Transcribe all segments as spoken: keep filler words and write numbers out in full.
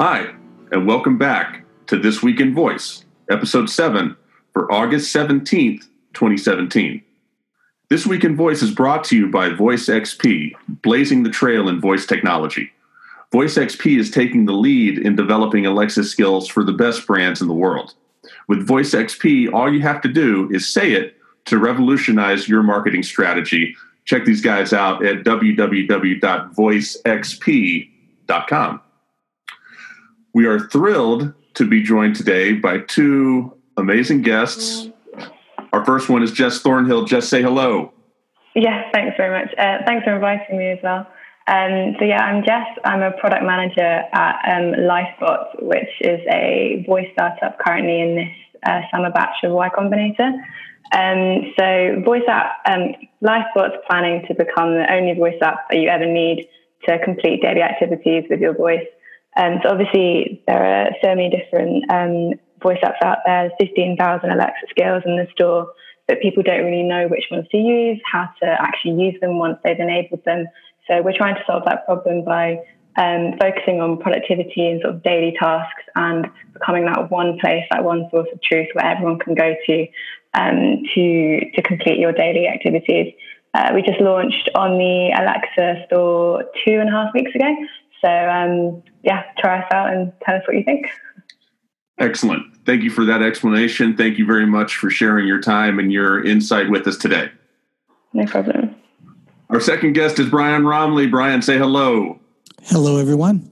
Hi, and welcome back to This Week in Voice, Episode seven for August seventeenth, twenty seventeen. This Week in Voice is brought to you by Voice X P, blazing the trail in voice technology. Voice X P is taking the lead in developing Alexa skills for the best brands in the world. With Voice X P, all you have to do is say it to revolutionize your marketing strategy. Check these guys out at w w w dot voice x p dot com. We are thrilled to be joined today by two amazing guests. Our first one is Jess Thornhill. Jess, say hello. Yes, thanks very much. Uh, thanks for inviting me as well. Um, so yeah, I'm Jess. I'm a product manager at um, Lifebot, which is a voice startup currently in this uh, summer batch of Y Combinator. Um, so voice app, um, Lifebot's planning to become the only voice app that you ever need to complete daily activities with your voice. Um, so obviously there are so many different um, voice apps out there, fifteen thousand Alexa skills in the store, but people don't really know which ones to use, how to actually use them once they've enabled them. So we're trying to solve that problem by um, focusing on productivity and sort of daily tasks and becoming that one place, that one source of truth where everyone can go to um, to, to complete your daily activities. Uh, we just launched on the Alexa store two and a half weeks ago. So um, yeah, try us out and tell us what you think. Excellent. Thank you for that explanation. Thank you very much for sharing your time and your insight with us today. No problem. Our second guest is Brian Roemmele. Brian, say hello. Hello, everyone.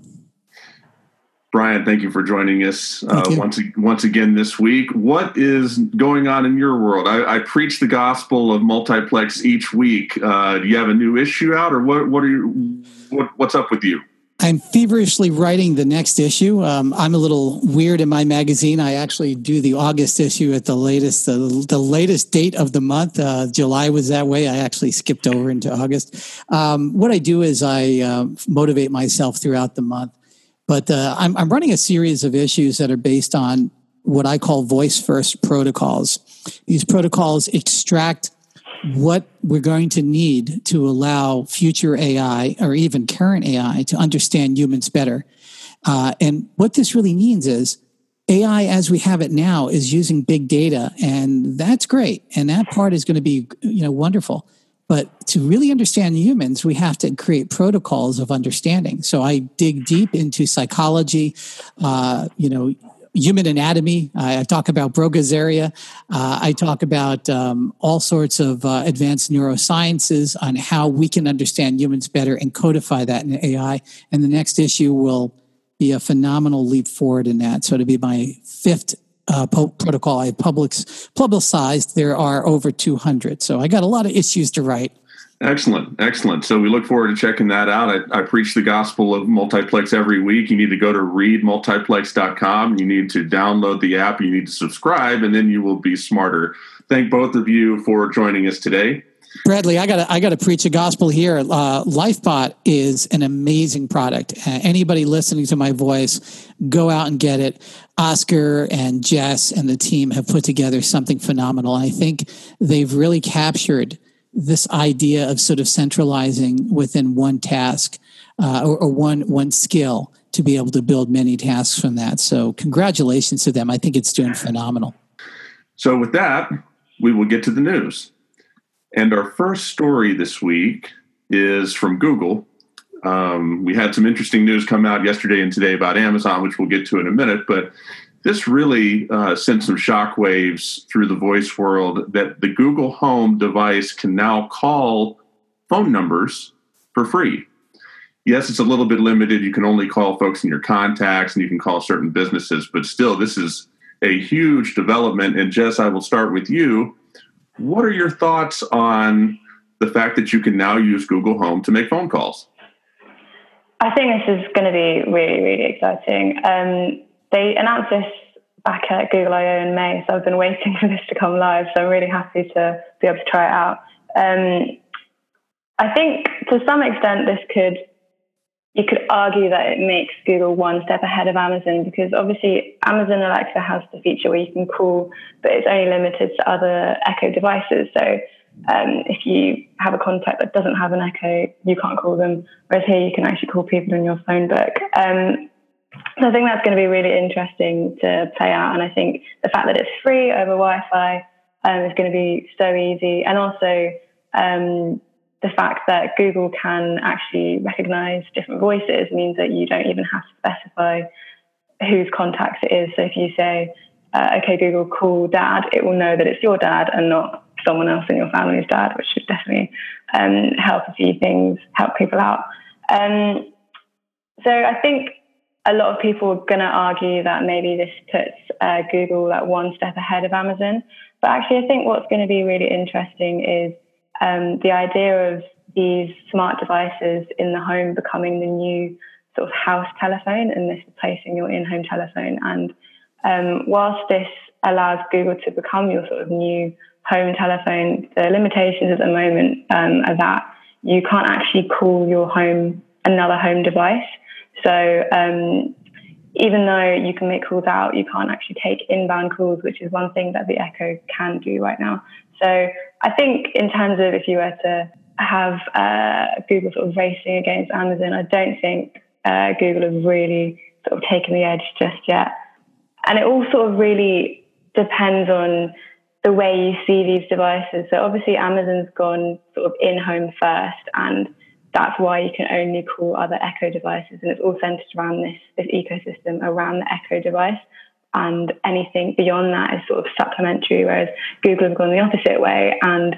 Brian, thank you for joining us uh, once, once again this week. What is going on in your world? I, I preach the gospel of Multiplex each week. Uh, do you have a new issue out, or what? What are you? What, what's up with you? I'm feverishly writing the next issue. Um, I'm a little weird in my magazine. I actually do the August issue at the latest, uh, the latest date of the month. Uh, July was that way. I actually skipped over into August. Um, what I do is I uh, motivate myself throughout the month. But uh, I'm, I'm running a series of issues that are based on what I call voice-first protocols. These protocols extract what we're going to need to allow future A I or even current A I to understand humans better. Uh, and what this really means is A I as we have it now is using big data, and that's great. And that part is going to be, you know, wonderful. But to really understand humans, we have to create protocols of understanding. So I dig deep into psychology, uh, you know, human anatomy. I, I talk about Broca's area. Uh, I talk about um, all sorts of uh, advanced neurosciences on how we can understand humans better and codify that in A I. And the next issue will be a phenomenal leap forward in that. So it'll be my fifth uh, po- protocol I public- publicized. There are over two hundred. So I got a lot of issues to write. Excellent. Excellent. So we look forward to checking that out. I, I preach the gospel of Multiplex every week. You need to go to read multiplex dot com. You need to download the app. You need to subscribe, and then you will be smarter. Thank both of you for joining us today. Bradley, I gotta, I gotta preach a gospel here. Uh, Lifebot is an amazing product. Uh, anybody listening to my voice, go out and get it. Oscar and Jess and the team have put together something phenomenal. I think they've really captured this idea of sort of centralizing within one task uh, or, or one one skill to be able to build many tasks from that. So congratulations to them. I think it's doing phenomenal. So with that, we will get to the news. And our first story this week is from Google. Um, we had some interesting news come out yesterday and today about Amazon, which we'll get to in a minute, but this really uh, sent some shockwaves through the voice world that the Google Home device can now call phone numbers for free. Yes, it's a little bit limited. You can only call folks in your contacts, and you can call certain businesses, but still, this is a huge development. And Jess, I will start with you. What are your thoughts on the fact that you can now use Google Home to make phone calls? I think this is going to be really, really exciting. Um, They announced this back at Google I O in May, so I've been waiting for this to come live, so I'm really happy to be able to try it out. Um, I think to some extent this could, you could argue that it makes Google one step ahead of Amazon, because obviously Amazon Alexa has the feature where you can call, but it's only limited to other Echo devices. So um, if you have a contact that doesn't have an Echo, you can't call them, whereas here you can actually call people in your phone book. Um, So I think that's going to be really interesting to play out. And I think the fact that it's free over Wi-Fi um, is going to be so easy. And also um, the fact that Google can actually recognize different voices means that you don't even have to specify whose contacts it is. So if you say, uh, okay, Google, call dad, it will know that it's your dad and not someone else in your family's dad, which should definitely um, help a few things, help people out. Um, so I think a lot of people are going to argue that maybe this puts uh, Google like one step ahead of Amazon. But actually, I think what's going to be really interesting is um, the idea of these smart devices in the home becoming the new sort of house telephone, and this replacing your in-home telephone. And um, whilst this allows Google to become your sort of new home telephone, the limitations at the moment um, are that you can't actually call your home another home device. So um, even though you can make calls out, you can't actually take inbound calls, which is one thing that the Echo can do right now. So I think in terms of if you were to have uh, Google sort of racing against Amazon, I don't think uh, Google have really sort of taken the edge just yet. And it all sort of really depends on the way you see these devices. So obviously Amazon's gone sort of in-home first, and that's why you can only call other Echo devices. And it's all centered around this, this ecosystem around the Echo device. And anything beyond that is sort of supplementary, whereas Google has gone the opposite way. And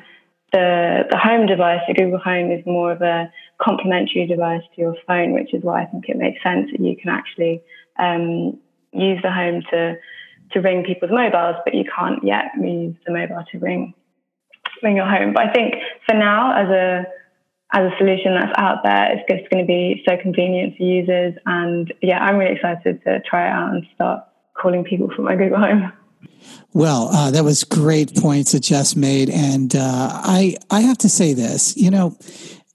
the the home device, the Google Home, is more of a complementary device to your phone, which is why I think it makes sense that you can actually um, use the home to, to ring people's mobiles, but you can't yet use the mobile to ring, ring your home. But I think for now, as a... as a solution that's out there, it's just going to be so convenient for users. And yeah, I'm really excited to try it out and start calling people from my Google Home. Well, uh, that was great points that Jess made. And uh, I, I have to say this, you know,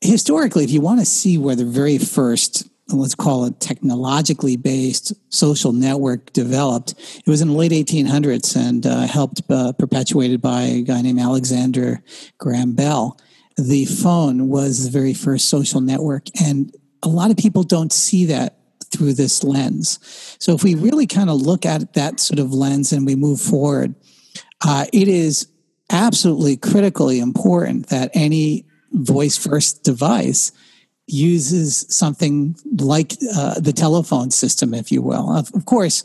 historically, if you want to see where the very first, let's call it technologically based social network developed, it was in the late eighteen hundreds and uh, helped uh, perpetuated by a guy named Alexander Graham Bell. The phone was the very first social network, and a lot of people don't see that through this lens. So if we really kind of look at that sort of lens and we move forward, uh, it is absolutely critically important that any voice-first device uses something like uh, the telephone system, if you will. Of, of course,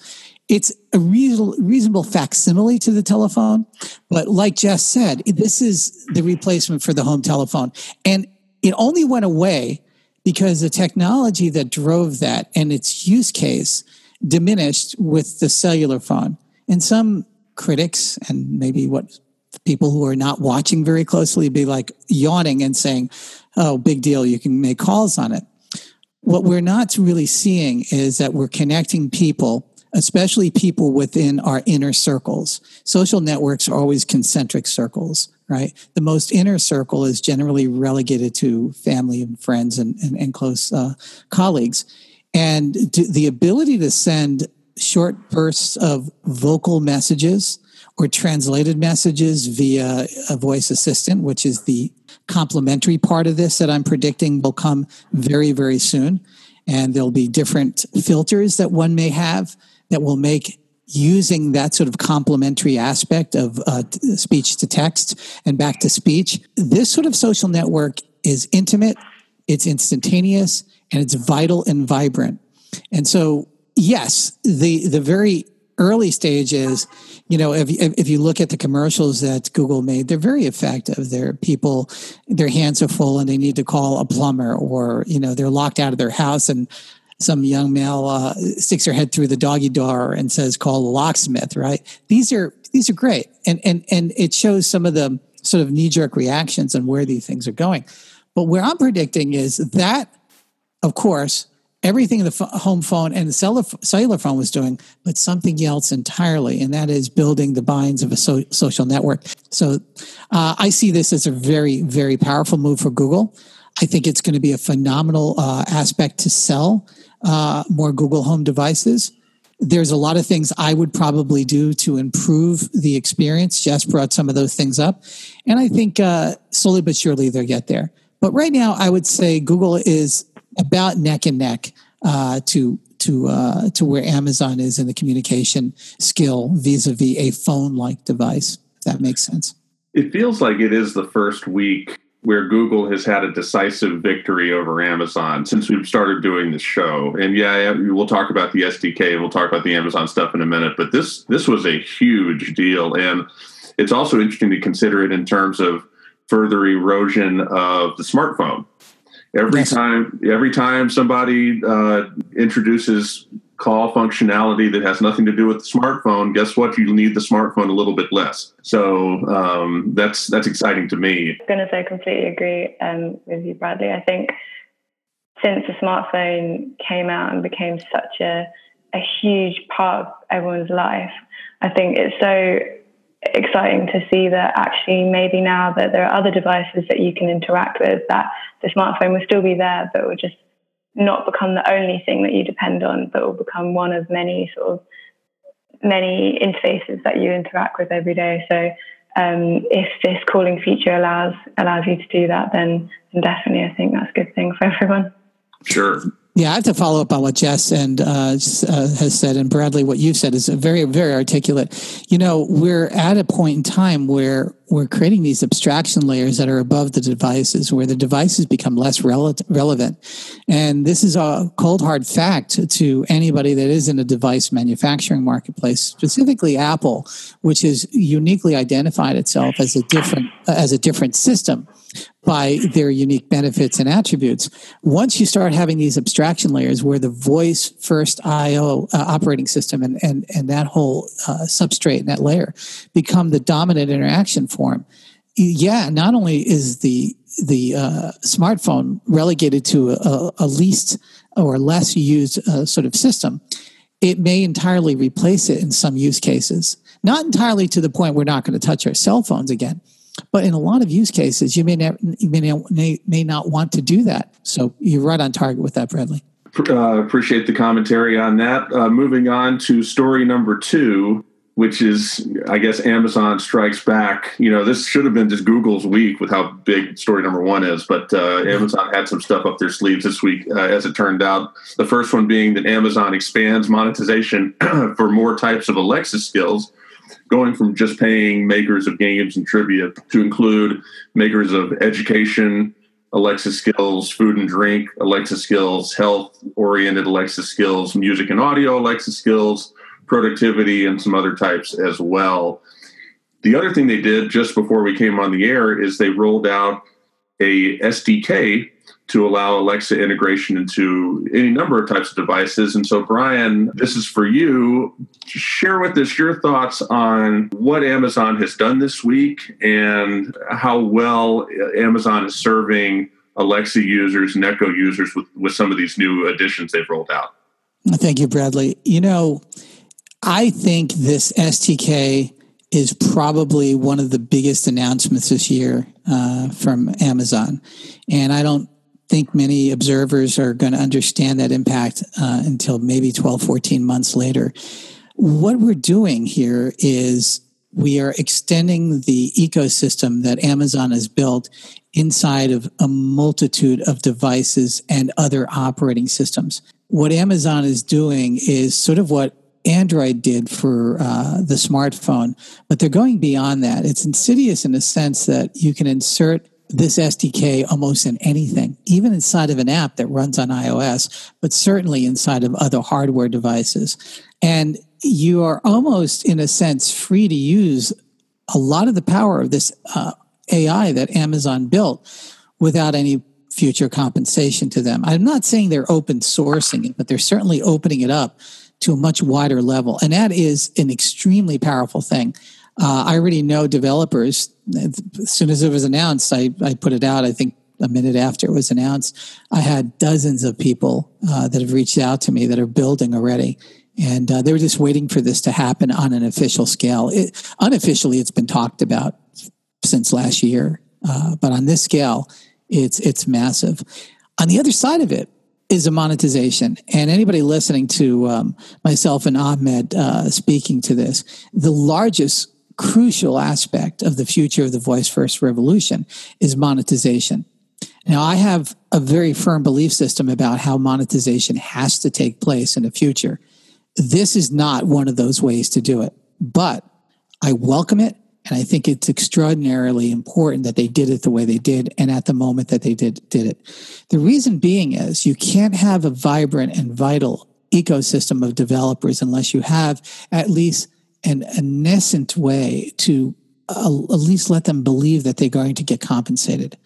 it's a reasonable, reasonable facsimile to the telephone, but like Jess said, this is the replacement for the home telephone. And it only went away because the technology that drove that and its use case diminished with the cellular phone. And some critics, and maybe what people who are not watching very closely, be like yawning and saying, oh, big deal, you can make calls on it. What we're not really seeing is that we're connecting people, especially people within our inner circles. Social networks are always concentric circles, right? The most inner circle is generally relegated to family and friends and, and, and close uh, colleagues. And to, the ability to send short bursts of vocal messages or translated messages via a voice assistant, which is the complementary part of this that I'm predicting will come very, very soon. And there'll be different filters that one may have that will make using that sort of complementary aspect of uh, speech to text and back to speech. This sort of social network is intimate, it's instantaneous, and it's vital and vibrant. And so, yes, the the very early stage is, you know, if if you look at the commercials that Google made, they're very effective. They're people, their hands are full and they need to call a plumber, or, you know, they're locked out of their house and some young male uh, sticks their head through the doggy door and says, call a locksmith, right? These are these are great. And and and it shows some of the sort of knee-jerk reactions and where these things are going. But where I'm predicting is that, of course, everything the f- home phone and the cellular phone was doing, but something else entirely, and that is building the binds of a so- social network. So uh, I see this as a very, very powerful move for Google. I think it's going to be a phenomenal uh, aspect to sell uh, more Google Home devices. There's a lot of things I would probably do to improve the experience. Jess brought some of those things up. And I think uh, slowly but surely they'll get there. But right now, I would say Google is about neck and neck uh, to to uh, to where Amazon is in the communication skill vis-a-vis a phone-like device, if that makes sense. It feels like it is the first week where Google has had a decisive victory over Amazon since we've started doing this show. And yeah, we'll talk about the S D K and we'll talk about the Amazon stuff in a minute, but this this was a huge deal. And it's also interesting to consider it in terms of further erosion of the smartphone. Every yes. time every time somebody uh, introduces call functionality that has nothing to do with the smartphone, guess what? You need the smartphone a little bit less. So um, that's that's exciting to me. I was going to say I completely agree um, with you, Bradley. I think since the smartphone came out and became such a, a huge part of everyone's life, I think it's so exciting to see that actually maybe now that there are other devices that you can interact with, that the smartphone will still be there, but it will just not become the only thing that you depend on, but will become one of many sort of many interfaces that you interact with every day. So um, if this calling feature allows allows you to do that, then definitely I think that's a good thing for everyone. Sure. Yeah, I have to follow up on what Jess and uh, uh, has said, and Bradley, what you've said is very, very articulate. You know, we're at a point in time where we're creating these abstraction layers that are above the devices, where the devices become less rele- relevant. And this is a cold, hard fact to anybody that is in a device manufacturing marketplace, specifically Apple, which has uniquely identified itself as a different as a different system by their unique benefits and attributes. Once you start having these abstraction layers where the voice first I O uh, operating system and, and, and that whole uh, substrate and that layer become the dominant interaction form, yeah, not only is the the uh, smartphone relegated to a, a least or less used uh, sort of system, it may entirely replace it in some use cases. Not entirely to the point we're not going to touch our cell phones again, but in a lot of use cases, you may not, you may not, may not want to do that. So you're right on target with that, Bradley. Uh, appreciate the commentary on that. Uh, moving on to story number two, which is, I guess, Amazon strikes back. You know, this should have been just Google's week with how big story number one is, but uh, Amazon had some stuff up their sleeves this week, uh, as it turned out. The first one being that Amazon expands monetization for more types of Alexa skills, going from just paying makers of games and trivia to include makers of education, Alexa skills, food and drink, Alexa skills, health-oriented Alexa skills, music and audio Alexa skills, productivity, and some other types as well. The other thing they did just before we came on the air is they rolled out a S D K to allow Alexa integration into any number of types of devices. And so, Brian, this is for you. Share with us your thoughts on what Amazon has done this week and how well Amazon is serving Alexa users and Echo users with, with some of these new additions they've rolled out. Thank you, Bradley. You know, I think this S D K is probably one of the biggest announcements this year uh, from Amazon. And I don't think many observers are going to understand that impact uh, until maybe twelve, fourteen months later. What we're doing here is we are extending the ecosystem that Amazon has built inside of a multitude of devices and other operating systems. What Amazon is doing is sort of what Android did for uh, the smartphone, but they're going beyond that. It's insidious in the sense that you can insert this S D K almost in anything, even inside of an app that runs on iOS, but certainly inside of other hardware devices. And you are almost, in a sense, free to use a lot of the power of this uh, A I that Amazon built without any future compensation to them. I'm not saying they're open sourcing it, but they're certainly opening it up to a much wider level. And that is an extremely powerful thing. Uh, I already know developers, as soon as it was announced, I, I put it out, I think a minute after it was announced, I had dozens of people uh, that have reached out to me that are building already. And uh, they were just waiting for this to happen on an official scale. It, unofficially, it's been talked about since last year. Uh, but on this scale, it's it's massive. On the other side of it is a monetization. And anybody listening to um, myself and Ahmed uh, speaking to this, the largest crucial aspect of the future of the voice first revolution is monetization. Now, I have a very firm belief system about how monetization has to take place in the future. This is not one of those ways to do it, but I welcome it. And I think it's extraordinarily important that they did it the way they did and at the moment that they did did it. The reason being is you can't have a vibrant and vital ecosystem of developers unless you have at least an, a nascent way to uh, at least let them believe that they're going to get compensated.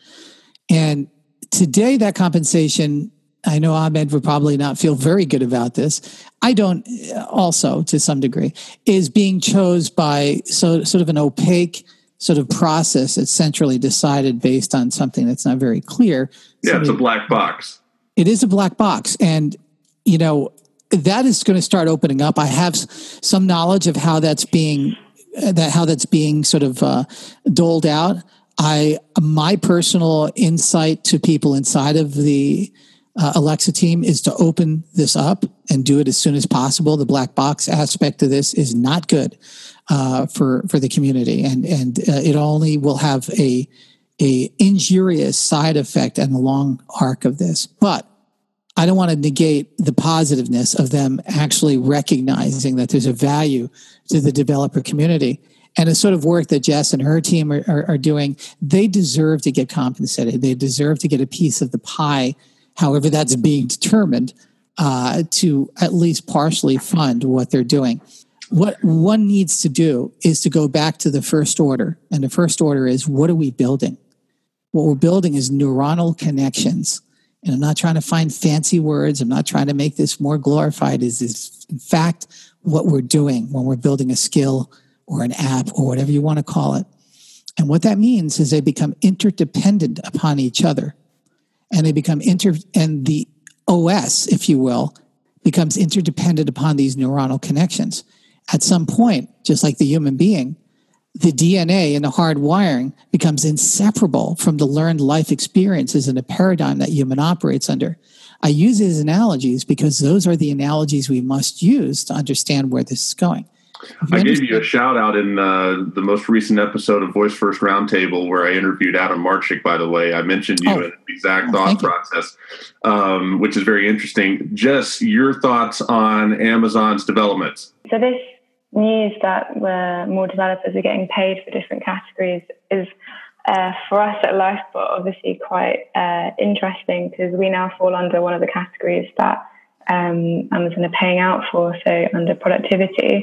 And today that compensation, I know Ahmed would probably not feel very good about this. I don't also, to some degree, is being chose by so, sort of an opaque sort of process that's centrally decided based on something that's not very clear. Yeah, so it's it, a black box. It is a black box. And, you know, that is going to start opening up. I have some knowledge of how that's being, that how that's being sort of uh, doled out. I, my personal insight to people inside of the Uh, Alexa team is to open this up and do it as soon as possible. The black box aspect of this is not good uh, for for the community, and and uh, it only will have a a injurious side effect and the long arc of this. But I don't want to negate the positiveness of them actually recognizing that there's a value to the developer community. And the sort of work that Jess and her team are, are, are doing, they deserve to get compensated. They deserve to get a piece of the pie. However, that's being determined uh, to at least partially fund what they're doing. What one needs to do is to go back to the first order. And the first order is, what are we building? What we're building is neuronal connections. And I'm not trying to find fancy words. I'm not trying to make this more glorified. Is this, in fact, what we're doing when we're building a skill or an app or whatever you want to call it. And what that means is they become interdependent upon each other. And they become inter, and the O S, if you will, becomes interdependent upon these neuronal connections. At some point, just like the human being, the D N A and the hard wiring becomes inseparable from the learned life experiences and the paradigm that human operates under. I use these analogies because those are the analogies we must use to understand where this is going. I gave you a shout out in uh, the most recent episode of Voice First Roundtable where I interviewed Adam Marchik, by the way. I mentioned you oh. in the exact oh, thought process, um, which is very interesting. Jess, your thoughts on Amazon's developments? So this news that we're, more developers are getting paid for different categories is, uh, for us at Lifebot, obviously quite uh, interesting because we now fall under one of the categories that Um, Amazon are paying out for, so under productivity.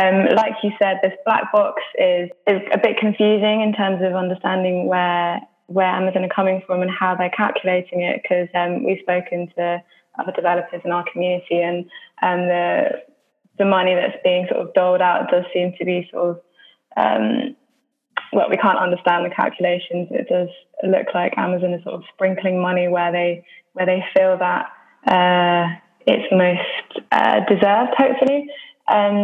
Um, like you said, this black box is, is a bit confusing in terms of understanding where where Amazon are coming from and how they're calculating it, because um, we've spoken to other developers in our community, and um, the the money that's being sort of doled out does seem to be sort of, um, well, we can't understand the calculations. It does look like Amazon is sort of sprinkling money where they where they feel that uh, it's most uh, deserved, hopefully. Um,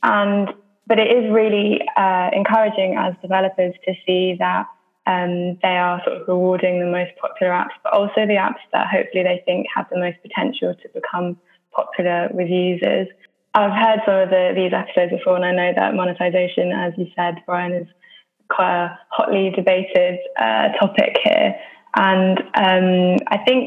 and but it is really uh, encouraging as developers to see that um, they are sort of rewarding the most popular apps, but also the apps that hopefully they think have the most potential to become popular with users. I've heard some of the, these episodes before, and I know that monetization, as you said, Brian, is quite a hotly debated uh, topic here. And um, I think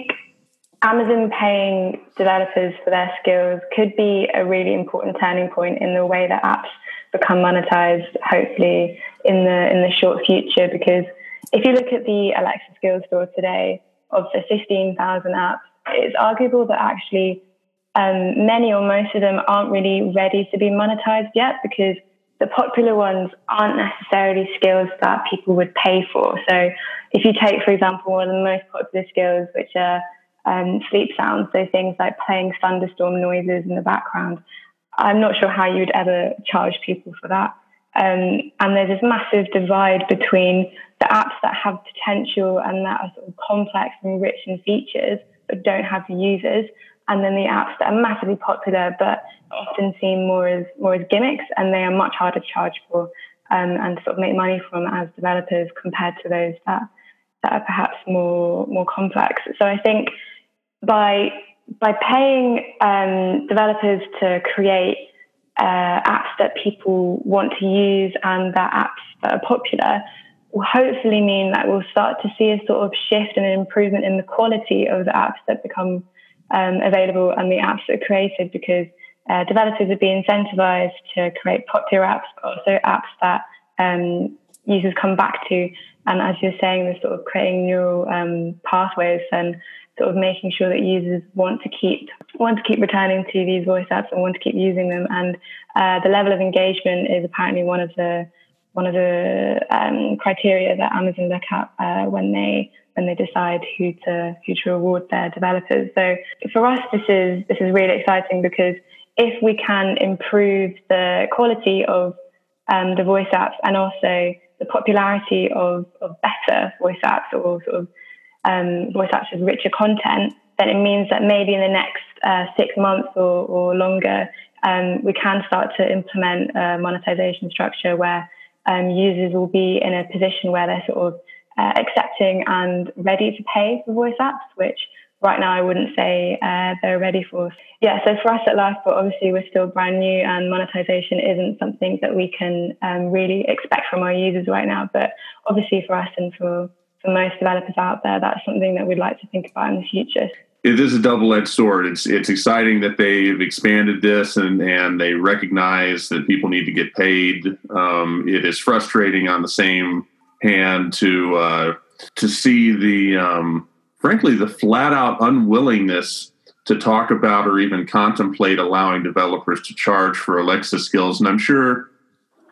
Amazon paying developers for their skills could be a really important turning point in the way that apps become monetized, hopefully in the in the short future. Because if you look at the Alexa skills store today, of the fifteen thousand apps, it's arguable that actually um, many or most of them aren't really ready to be monetized yet, because the popular ones aren't necessarily skills that people would pay for. So if you take, for example, one of the most popular skills, which are Um, sleep sounds, so things like playing thunderstorm noises in the background, I'm not sure how you'd ever charge people for that. Um, and there's this massive divide between the apps that have potential and that are sort of complex and rich in features but don't have the users, and then the apps that are massively popular but often seem more as more as gimmicks, and they are much harder to charge for um, and sort of make money from as developers compared to those that that are perhaps more more complex. So I think By by paying um, developers to create uh, apps that people want to use and that apps that are popular, will hopefully mean that we'll start to see a sort of shift and an improvement in the quality of the apps that become um, available and the apps that are created, because uh, developers would be incentivized to create popular apps, but also apps that um, users come back to. And as you're saying, they're sort of creating neural um, pathways and sort of making sure that users want to keep want to keep returning to these voice apps and want to keep using them. And uh, the level of engagement is apparently one of the one of the um, criteria that Amazon look at uh, when they when they decide who to who to reward their developers. So for us, this is this is really exciting, because if we can improve the quality of um, the voice apps and also the popularity of, of better voice apps, or sort of um, voice apps with richer content, then it means that maybe in the next uh, six months or, or longer, um, we can start to implement a monetization structure where um, users will be in a position where they're sort of uh, accepting and ready to pay for voice apps, which right now I wouldn't say uh, they're ready for. Yeah, so for us at Lifebot, obviously we're still brand new and monetization isn't something that we can um, really expect from our users right now. But obviously for us and for, for most developers out there, that's something that we'd like to think about in the future. It is a double-edged sword. It's it's exciting that they've expanded this and, and they recognize that people need to get paid. Um, it is frustrating on the same hand to, uh, to see the... Um, frankly, the flat-out unwillingness to talk about or even contemplate allowing developers to charge for Alexa skills. And I'm sure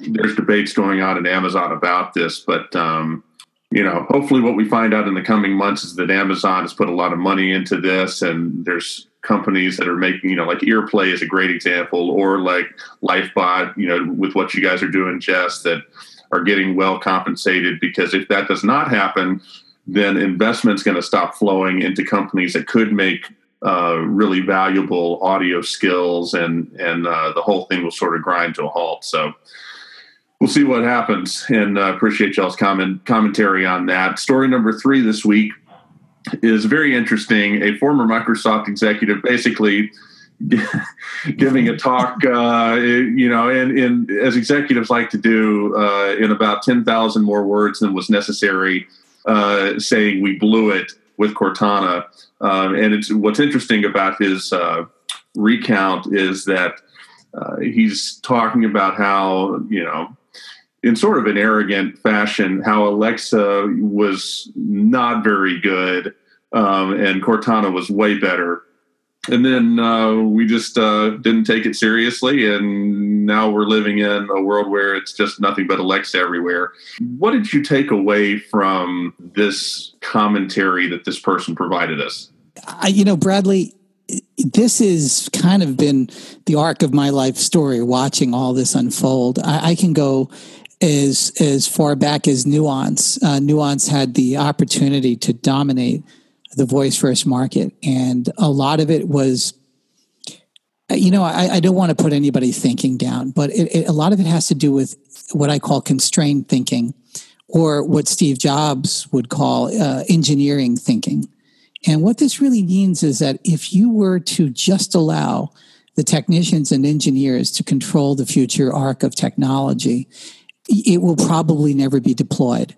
there's debates going on at Amazon about this, but, um, you know, hopefully what we find out in the coming months is that Amazon has put a lot of money into this, and there's companies that are making, you know, like Earplay is a great example, or like Lifebot, you know, with what you guys are doing, Jess, that are getting well compensated, because if that does not happen, then investment's going to stop flowing into companies that could make uh, really valuable audio skills, and and uh, the whole thing will sort of grind to a halt. So we'll see what happens, and uh, appreciate y'all's comment commentary on that. Story number three this week is very interesting. A former Microsoft executive basically giving a talk, uh, you know, and, and as executives like to do, uh, in about ten thousand more words than was necessary, Uh, saying we blew it with Cortana. Um, and it's, what's interesting about his uh, recount is that uh, he's talking about how, you know, in sort of an arrogant fashion, how Alexa was not very good um, and Cortana was way better. And then uh, we just uh, didn't take it seriously, and now we're living in a world where it's just nothing but Alexa everywhere. What did you take away from this commentary that this person provided us? I, you know, Bradley, this has kind of been the arc of my life story, watching all this unfold. I, I can go as as far back as Nuance. Uh, Nuance had the opportunity to dominate the voice first market. And a lot of it was, you know, I, I don't want to put anybody's thinking down, but it, it, a lot of it has to do with what I call constrained thinking, or what Steve Jobs would call uh, engineering thinking. And what this really means is that if you were to just allow the technicians and engineers to control the future arc of technology, it will probably never be deployed.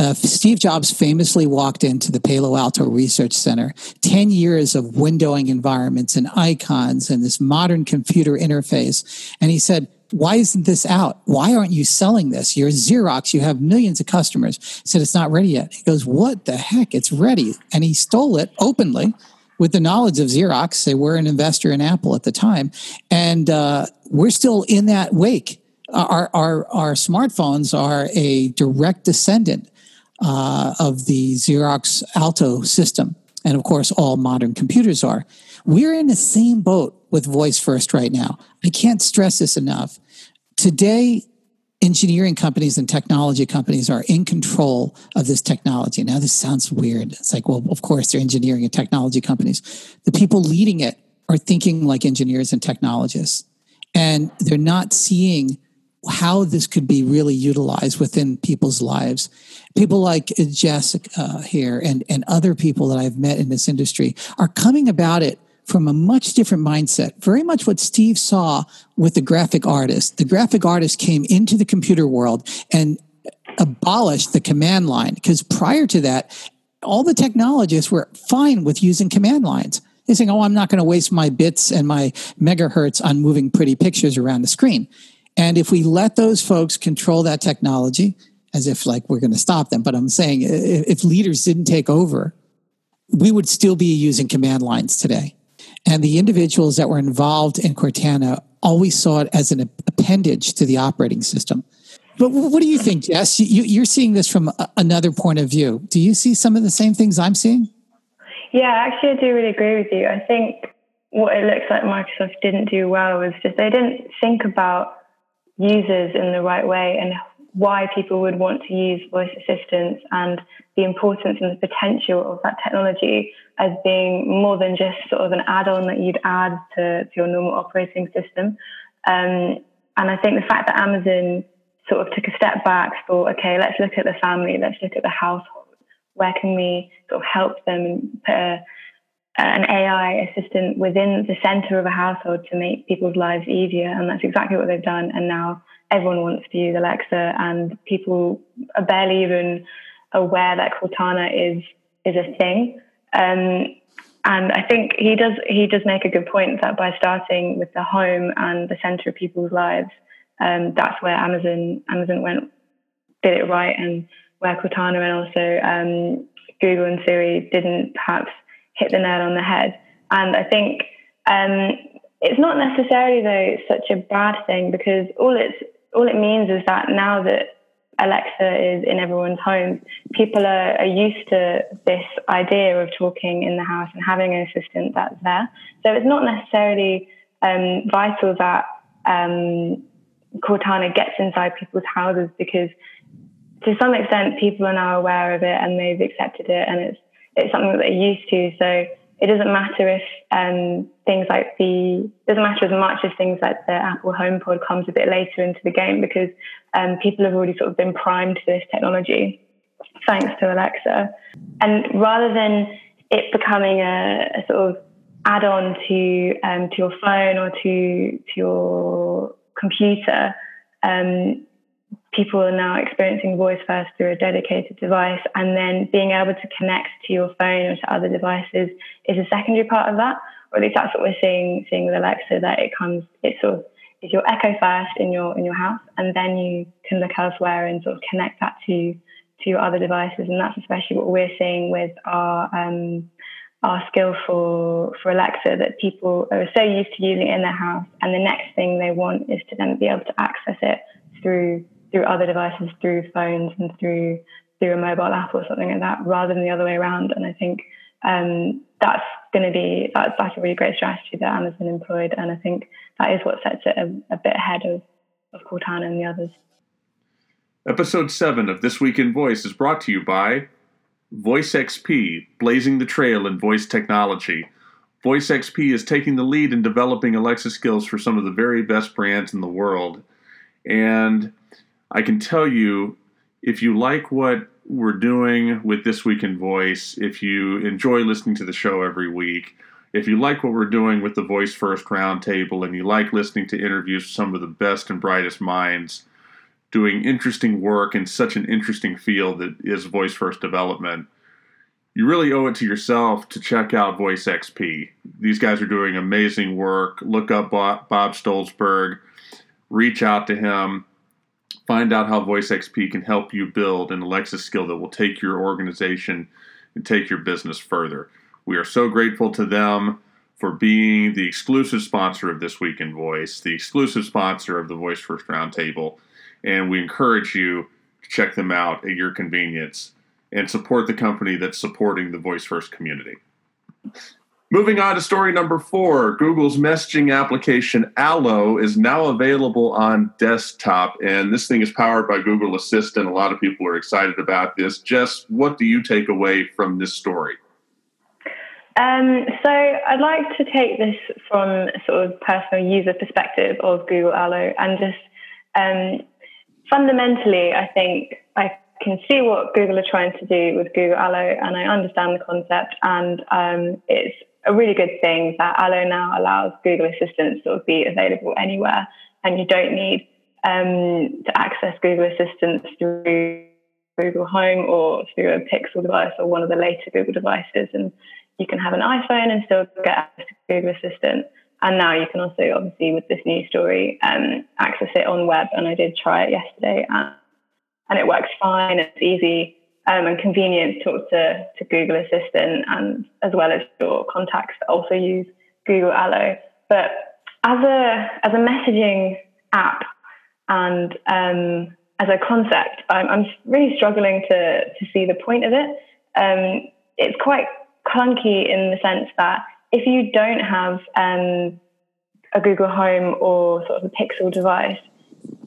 Uh, Steve Jobs famously walked into the Palo Alto Research Center, ten years of windowing environments and icons and this modern computer interface. And he said, why isn't this out? Why aren't you selling this? You're Xerox. You have millions of customers. He said, it's not ready yet. He goes, what the heck? It's ready. And he stole it openly with the knowledge of Xerox. They were an investor in Apple at the time. And uh, we're still in that wake. Our, our, our smartphones are a direct descendant Uh, of the Xerox Alto system. And of course, all modern computers are. We're in the same boat with voice first right now. I can't stress this enough. Today, engineering companies and technology companies are in control of this technology. Now, this sounds weird. It's like, well, of course, they're engineering and technology companies. The people leading it are thinking like engineers and technologists, and they're not seeing how this could be really utilized within people's lives. People like Jessica uh, here and, and other people that I've met in this industry are coming about it from a much different mindset, very much what Steve saw with the graphic artist. The graphic artist came into the computer world and abolished the command line, because prior to that, all the technologists were fine with using command lines. They're saying, oh, I'm not going to waste my bits and my megahertz on moving pretty pictures around the screen. And if we let those folks control that technology, as if like we're going to stop them, but I'm saying if leaders didn't take over, we would still be using command lines today. And the individuals that were involved in Cortana always saw it as an appendage to the operating system. But what do you think, Jess? You, you're seeing this from another point of view. Do you see some of the same things I'm seeing? Yeah, actually, I do really agree with you. I think what it looks like Microsoft didn't do well was just they didn't think about users in the right way and why people would want to use voice assistants and the importance and the potential of that technology as being more than just sort of an add-on that you'd add to, to your normal operating system. Um, and I think the fact that Amazon sort of took a step back, thought, okay, let's look at the family, let's look at the household. Where can we sort of help them and put a, an A I assistant within the center of a household to make people's lives easier? And that's exactly what they've done. And now everyone wants to use Alexa, and people are barely even aware that Cortana is is a thing. Um, and I think he does he does make a good point that by starting with the home and the center of people's lives, um, that's where Amazon Amazon went did it right, and where Cortana and also um, Google and Siri didn't perhaps hit the nail on the head. And I think um, it's not necessarily, though, such a bad thing, because all it's all it means is that now that Alexa is in everyone's home, people are, are used to this idea of talking in the house and having an assistant that's there. So it's not necessarily um, vital that um, Cortana gets inside people's houses, because to some extent people are now aware of it and they've accepted it, and it's it's something that they're used to. So it doesn't matter if um, things like the doesn't matter as much as things like the Apple HomePod comes a bit later into the game, because um, people have already sort of been primed to this technology thanks to Alexa. And rather than it becoming a, a sort of add-on to um, to your phone or to to your computer, um, people are now experiencing voice first through a dedicated device, and then being able to connect to your phone or to other devices is a secondary part of that. Or at least that's what we're seeing seeing with Alexa, that it comes, it's sort of it's your Echo first in your in your house, and then you can look elsewhere and sort of connect that to to your other devices. And that's especially what we're seeing with our um, our skill for for Alexa, that people are so used to using it in their house, and the next thing they want is to then be able to access it through through other devices, through phones and through through a mobile app or something like that, rather than the other way around. And I think um, that's going to be, that's, that's a really great strategy that Amazon employed. And I think that is what sets it a, a bit ahead of, of Cortana and the others. Episode seven of This Week in Voice is brought to you by Voice X P, blazing the trail in voice technology. Voice X P is taking the lead in developing Alexa skills for some of the very best brands in the world. And I can tell you, if you like what we're doing with This Week in Voice, if you enjoy listening to the show every week, if you like what we're doing with the Voice First Roundtable, and you like listening to interviews with some of the best and brightest minds doing interesting work in such an interesting field that is Voice First development, you really owe it to yourself to check out Voice X P. These guys are doing amazing work. Look up Bob Stolzberg, reach out to him. Find out how Voice X P can help you build an Alexa skill that will take your organization and take your business further. We are so grateful to them for being the exclusive sponsor of This Week in Voice, the exclusive sponsor of the Voice First Roundtable, and we encourage you to check them out at your convenience and support the company that's supporting the Voice First community. Moving on to story number four, Google's messaging application Allo is now available on desktop, and this thing is powered by Google Assistant. A lot of people are excited about this. Jess, what do you take away from this story? Um, so I'd like to take this from sort of personal user perspective of Google Allo, and just um, fundamentally, I think I can see what Google are trying to do with Google Allo, and I understand the concept, and um, it's a really good thing that Allo now allows Google Assistant to sort of be available anywhere, and you don't need um, to access Google Assistant through Google Home or through a Pixel device or one of the later Google devices. And you can have an iPhone and still get access to Google Assistant. And now you can also, obviously, with this new story, um, access it on web. And I did try it yesterday, and, and it works fine. It's easy um, and convenient to talk to, to Google Assistant, and as well as your contacts that also use Google Allo. But as a as a messaging app and um, as a concept, I'm, I'm really struggling to to see the point of it. Um, it's quite clunky in the sense that if you don't have um, a Google Home or sort of a Pixel device,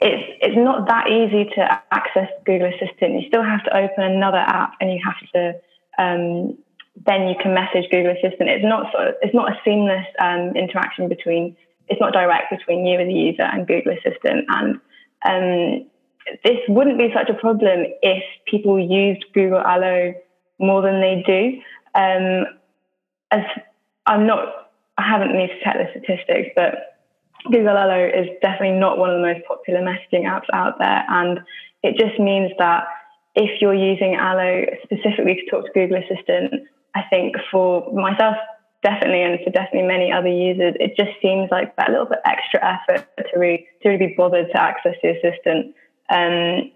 it's it's not that easy to access Google Assistant. You still have to open another app, and you have to um, then you can message Google Assistant. It's not sort of, it's not a seamless um, interaction between. It's not direct between you as a user and Google Assistant. And um, this wouldn't be such a problem if people used Google Allo more than they do. Um, as I'm not, I haven't need to check the statistics, but Google Allo is definitely not one of the most popular messaging apps out there. And it just means that if you're using Allo specifically to talk to Google Assistant, I think for myself, definitely, and for definitely many other users, it just seems like that little bit extra effort to really, to really be bothered to access the assistant. Um,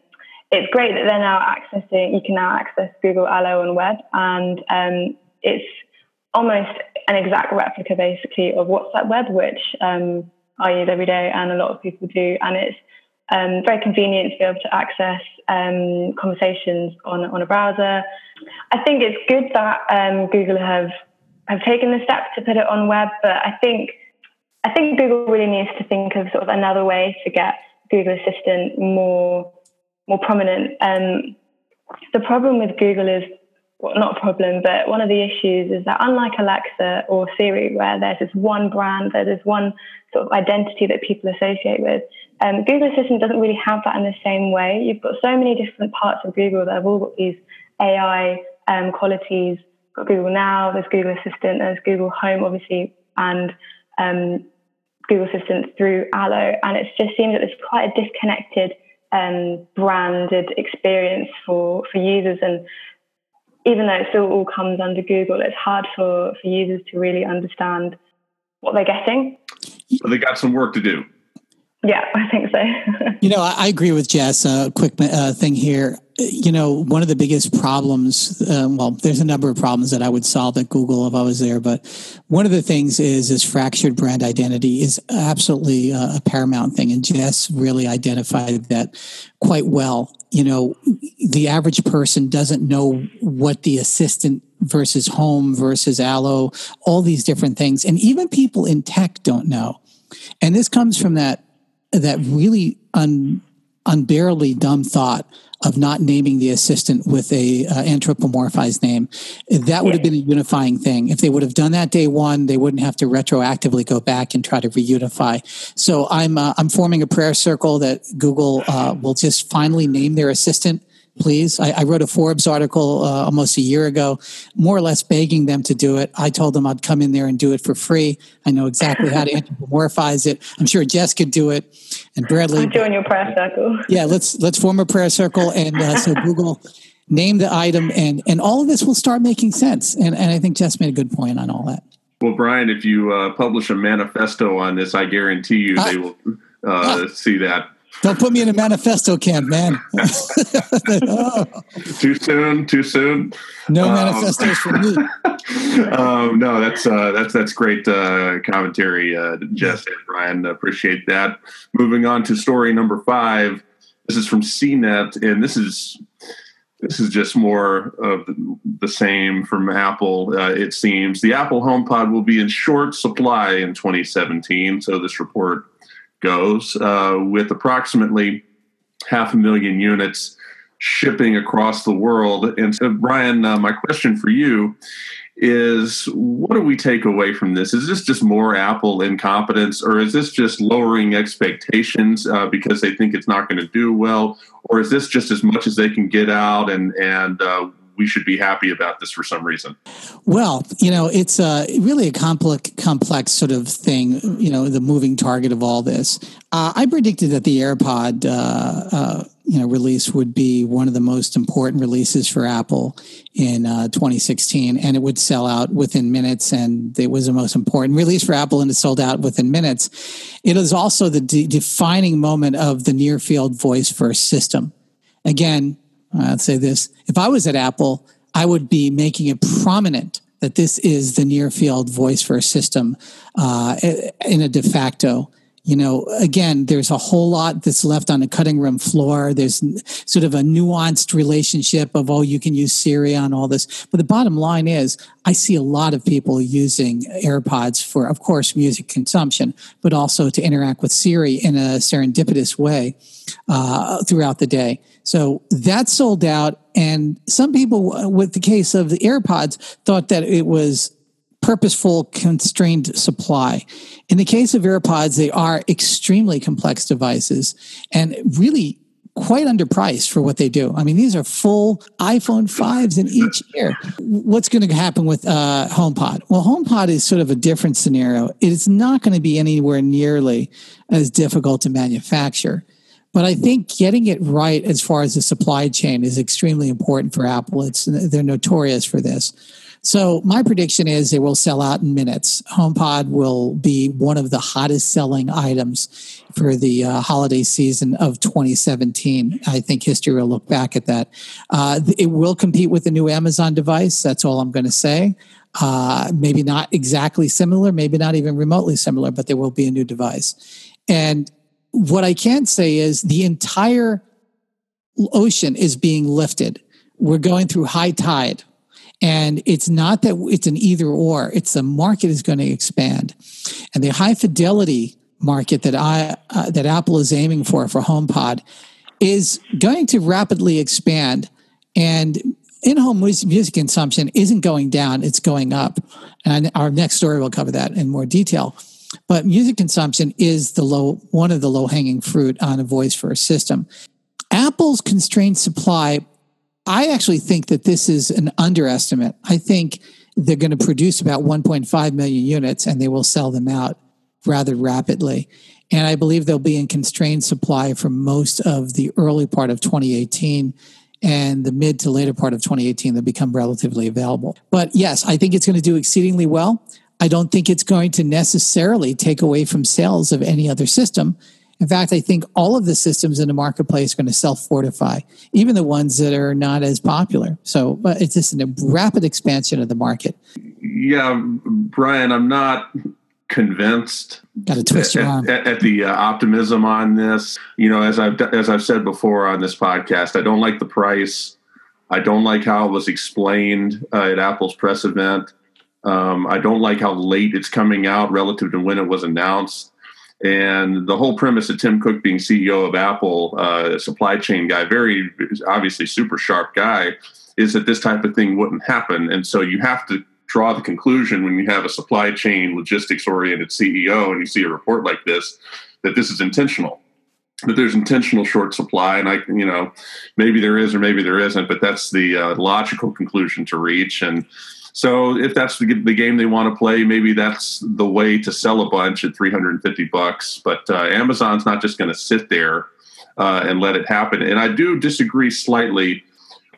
it's great that they're now accessing, you can now access Google Allo on web, and um, it's almost an exact replica basically of WhatsApp web, which um, I use every day and a lot of people do. And it's um, very convenient to be able to access um, conversations on, on a browser. I think it's good that um, Google have I've taken the step to put it on web, but I think I think Google really needs to think of sort of another way to get Google Assistant more more prominent. Um, the problem with Google is, well, not a problem, but one of the issues is that unlike Alexa or Siri, where there's this one brand, there's this one sort of identity that people associate with, um, Google Assistant doesn't really have that in the same way. You've got so many different parts of Google that have all got these A I um, qualities. Google Now, there's Google Assistant, there's Google Home, obviously, and um, Google Assistant through Allo. And it just seems that it's quite a disconnected um, branded experience for, for users. And even though it still all comes under Google, it's hard for, for users to really understand what they're getting. So they got some work to do. Yeah, I think so. You know, I agree with Jess. A uh, quick uh, thing here. You know, one of the biggest problems, um, well, there's a number of problems that I would solve at Google if I was there, but one of the things is this fractured brand identity is absolutely uh, a paramount thing. And Jess really identified that quite well. You know, the average person doesn't know what the assistant versus home versus Allo, all these different things. And even people in tech don't know. And this comes from that that really un, unbearably dumb thought of not naming the assistant with a uh, anthropomorphized name. That would have been a unifying thing. If they would have done that day one, they wouldn't have to retroactively go back and try to reunify. So I'm uh, I'm forming a prayer circle that Google uh, will just finally name their assistant. Please. I, I wrote a Forbes article uh, almost a year ago, more or less begging them to do it. I told them I'd come in there and do it for free. I know exactly how to anthropomorphize it. I'm sure Jess could do it. And Bradley. I'm joining your prayer circle. Yeah, let's let's form a prayer circle. And uh, so Google, name the item. And, and all of this will start making sense. And, and I think Jess made a good point on all that. Well, Brian, if you uh, publish a manifesto on this, I guarantee you uh, they will uh, uh, see that. Don't put me in a manifesto camp, man. Oh. Too soon, too soon. No um, manifestos for me. um, no, that's uh, that's that's great uh, commentary, uh, Jess and Brian. Appreciate that. Moving on to story number five. This is from C net, and this is this is just more of the same from Apple. Uh, it seems the Apple HomePod will be in short supply in twenty seventeen. So this report goes uh, with approximately half a million units shipping across the world. And so, Brian, uh, my question for you is, what do we take away from this? Is this just more Apple incompetence, or is this just lowering expectations uh, because they think it's not going to do well? Or is this just as much as they can get out and, and uh, we should be happy about this for some reason? Well, you know, it's a, really a complex, complex sort of thing, you know, the moving target of all this. Uh, I predicted that the AirPod, uh, uh, you know, release would be one of the most important releases for Apple in uh, twenty sixteen, and it would sell out within minutes. And it was the most important release for Apple, and it sold out within minutes. It is also the de- defining moment of the near field voice first system. Again, I'd say this: if I was at Apple, I would be making it prominent that this is the near field voice first system uh, in a de facto. You know, again, there's a whole lot that's left on the cutting room floor. There's sort of a nuanced relationship of, oh, you can use Siri on all this. But the bottom line is, I see a lot of people using AirPods for, of course, music consumption, but also to interact with Siri in a serendipitous way uh, throughout the day. So that sold out. And some people, with the case of the AirPods, thought that it was purposeful constrained supply. In the case of AirPods, they are extremely complex devices and really quite underpriced for what they do. I mean, these are full iPhone fives in each ear. What's going to happen with uh, HomePod? Well, HomePod is sort of a different scenario. It's not going to be anywhere nearly as difficult to manufacture. But I think getting it right as far as the supply chain is extremely important for Apple. It's, they're notorious for this. So my prediction is it will sell out in minutes. HomePod will be one of the hottest selling items for the uh, holiday season of twenty seventeen. I think history will look back at that. Uh, it will compete with the new Amazon device. That's all I'm going to say. Uh, maybe not exactly similar, maybe not even remotely similar, but there will be a new device. And what I can say is the entire ocean is being lifted. We're going through high tide. And it's not that it's an either or. It's the market is going to expand. And the high fidelity market that I uh, that Apple is aiming for for HomePod is going to rapidly expand. And in-home music consumption isn't going down. It's going up. And our next story will cover that in more detail. But music consumption is the low one of the low-hanging fruit on a voice-first system. Apple's constrained supply, I actually think that this is an underestimate. I think they're going to produce about one point five million units and they will sell them out rather rapidly. And I believe they'll be in constrained supply for most of the early part of twenty eighteen, and the mid to later part of twenty eighteen, they'll become relatively available. But yes, I think it's going to do exceedingly well. I don't think it's going to necessarily take away from sales of any other system. In fact, I think all of the systems in the marketplace are going to self-fortify, even the ones that are not as popular. So but it's just a rapid expansion of the market. Yeah, Brian, I'm not convinced Got to twist your at, arm. At, at the uh, optimism on this. You know, as I've, as I've said before on this podcast, I don't like the price. I don't like how it was explained uh, at Apple's press event. Um, I don't like how late it's coming out relative to when it was announced. And the whole premise of Tim Cook being C E O of Apple, uh, a supply chain guy, very obviously super sharp guy, is that this type of thing wouldn't happen. And so you have to draw the conclusion when you have a supply chain logistics-oriented C E O and you see a report like this, that this is intentional, that there's intentional short supply. And, I, you know, maybe there is or maybe there isn't, but that's the uh, logical conclusion to reach. And so if that's the game they want to play, maybe that's the way to sell a bunch at three hundred fifty bucks. But uh, Amazon's not just going to sit there uh, and let it happen. And I do disagree slightly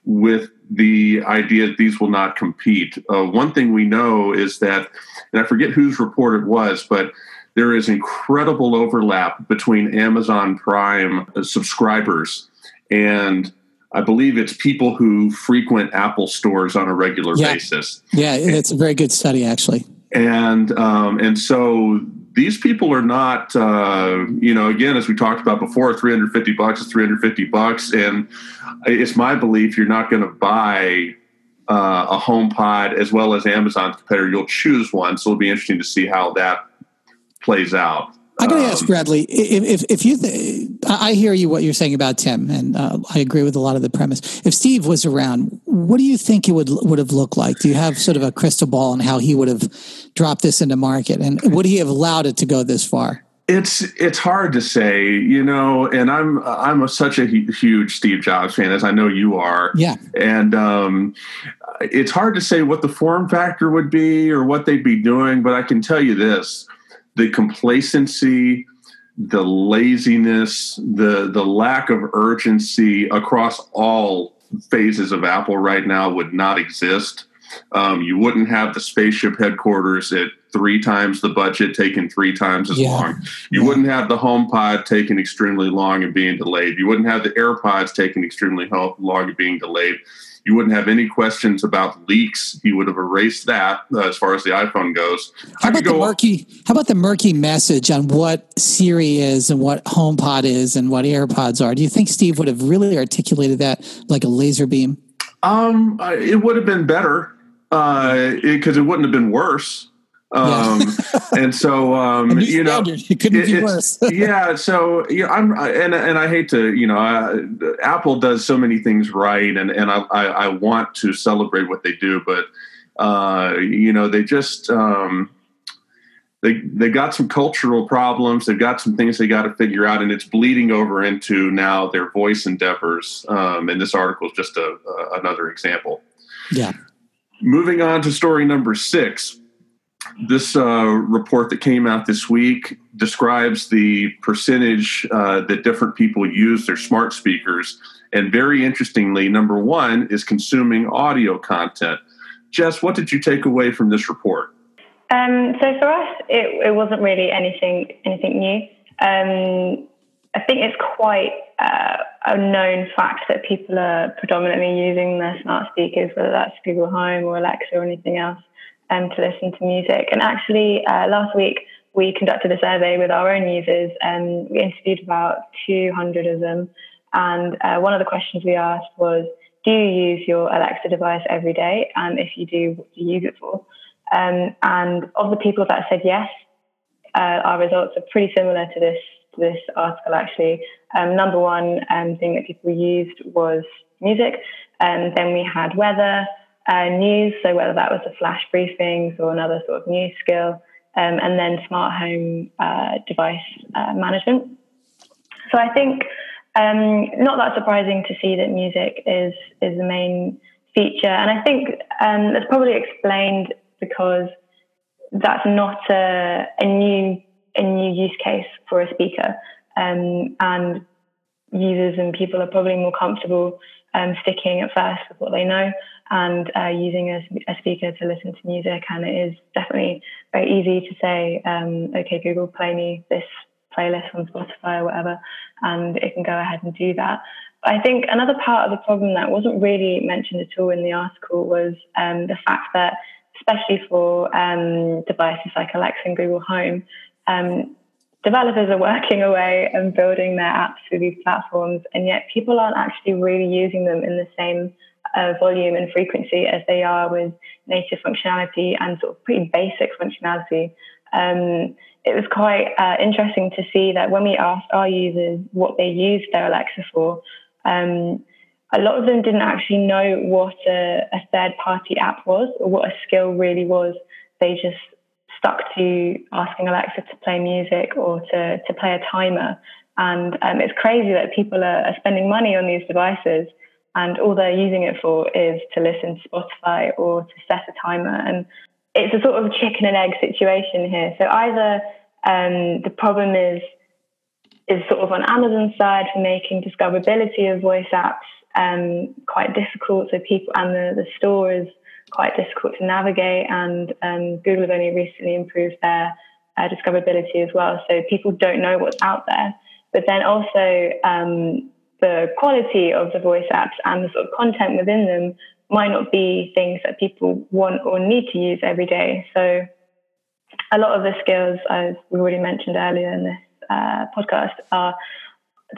with the idea that these will not compete. Uh, one thing we know is that, and I forget whose report it was, but there is incredible overlap between Amazon Prime subscribers and I believe it's people who frequent Apple stores on a regular yeah. basis. Yeah, it's a very good study, actually. And um, and so these people are not, uh, you know, again, as we talked about before, three hundred fifty bucks is three hundred fifty bucks. And it's my belief you're not going to buy uh, a HomePod as well as Amazon's competitor. You'll choose one. So it'll be interesting to see how that plays out. I got to ask Bradley, if if, if you, th- I hear you what you're saying about Tim, and uh, I agree with a lot of the premise. If Steve was around, what do you think it would would have looked like? Do you have sort of a crystal ball on how he would have dropped this into market, and would he have allowed it to go this far? It's it's hard to say, you know, and I'm I'm a, such a huge Steve Jobs fan, as I know you are. Yeah, and um, it's hard to say what the form factor would be or what they'd be doing, but I can tell you this. The complacency, the laziness, the the lack of urgency across all phases of Apple right now would not exist. Um, you wouldn't have the spaceship headquarters at three times the budget, taking three times as yeah. long. You yeah. wouldn't have the HomePod taking extremely long and being delayed. You wouldn't have the AirPods taking extremely long and being delayed. You wouldn't have any questions about leaks. He would have erased that uh, as far as the iPhone goes. How about go the murky? How about the murky message on what Siri is and what HomePod is and what AirPods are? Do you think Steve would have really articulated that like a laser beam? Um, it would have been better because uh, it, it wouldn't have been worse. Um, yeah. and so, um, and you know, it couldn't it, be worse. yeah. So, you know, I'm, and, and I hate to, you know, I, Apple does so many things right. And, and I, I, I want to celebrate what they do, but, uh, you know, they just, um, they, they got some cultural problems. They've got some things they got to figure out, and it's bleeding over into now their voice endeavors. Um, and this article is just a, a, another example. Yeah. Moving on to story number six. This uh, report that came out this week describes the percentage uh, that different people use their smart speakers. And very interestingly, number one is consuming audio content. Jess, what did you take away from this report? Um, so for us, it, it wasn't really anything anything new. Um, I think it's quite uh, a known fact that people are predominantly using their smart speakers, whether that's Google Home or Alexa or anything else, Um, to listen to music. And actually, uh, last week, we conducted a survey with our own users, and we interviewed about two hundred of them. And uh, one of the questions we asked was, do you use your Alexa device every day? And if you do, what do you use it for? Um, and of the people that said yes, uh, our results are pretty similar to this, to this article, actually. Um, number one um, thing that people used was music. And then we had weather, Uh, news, so whether that was the flash briefings or another sort of news skill, um, and then smart home uh, device uh, management. So I think um, not that surprising to see that music is is the main feature, and I think um, that's probably explained because that's not a, a new a new use case for a speaker, um, and users and people are probably more comfortable um, sticking at first with what they know, and uh, using a, a speaker to listen to music. And it is definitely very easy to say, um, okay, Google, play me this playlist on Spotify or whatever, and it can go ahead and do that. But I think another part of the problem that wasn't really mentioned at all in the article was um, the fact that, especially for um, devices like Alexa and Google Home, um, developers are working away and building their apps through these platforms, and yet people aren't actually really using them in the same Uh, volume and frequency as they are with native functionality and sort of pretty basic functionality. Um, it was quite uh, interesting to see that when we asked our users what they used their Alexa for, um, a lot of them didn't actually know what a, a third-party app was or what a skill really was. They just stuck to asking Alexa to play music or to, to play a timer. And um, it's crazy that people are, are spending money on these devices, and all they're using it for is to listen to Spotify or to set a timer. And it's a sort of chicken and egg situation here. So either um, the problem is is sort of on Amazon's side for making discoverability of voice apps um, quite difficult. So people and the, the store is quite difficult to navigate. And um, Google have only recently improved their uh, discoverability as well. So people don't know what's out there. But then also, Um, the quality of the voice apps and the sort of content within them might not be things that people want or need to use every day. So a lot of the skills, as we already mentioned earlier in this uh, podcast, are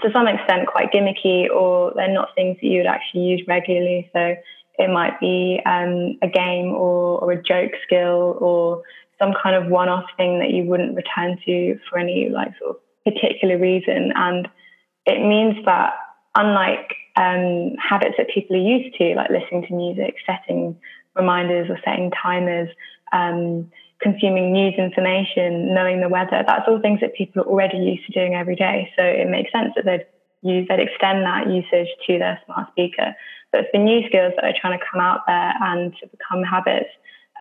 to some extent quite gimmicky, or they're not things that you would actually use regularly. So it might be um, a game or, or a joke skill or some kind of one-off thing that you wouldn't return to for any like sort of particular reason. And it means that unlike um, habits that people are used to, like listening to music, setting reminders or setting timers, um, consuming news information, knowing the weather, that's all things that people are already used to doing every day. So it makes sense that they'd use, they'd extend that usage to their smart speaker. But for new skills that are trying to come out there and to become habits,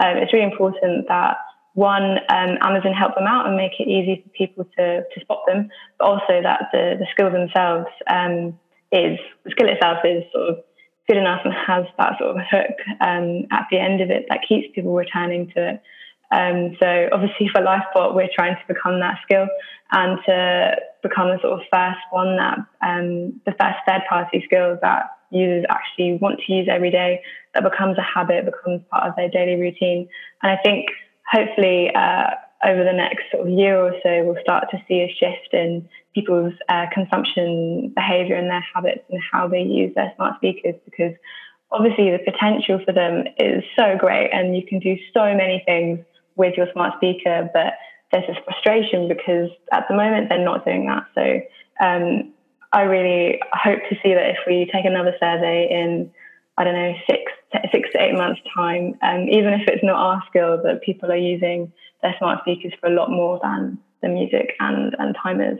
um, it's really important that one, um, Amazon help them out and make it easy for people to, to spot them, but also that the, the skill themselves um, is, the skill itself is sort of good enough and has that sort of hook um, at the end of it that keeps people returning to it. Um, so obviously for Lifebot, we're trying to become that skill and to become the sort of first one that, um, the first third party skill that users actually want to use every day, that becomes a habit, becomes part of their daily routine. And I think hopefully uh, over the next sort of year or so, we'll start to see a shift in people's uh, consumption behavior and their habits and how they use their smart speakers, because obviously the potential for them is so great and you can do so many things with your smart speaker, but there's this frustration because at the moment they're not doing that. So um, I really hope to see that if we take another survey in, I don't know, six to, six to eight months' time, um, even if it's not our skill, that people are using their smart speakers for a lot more than the music and, and timers.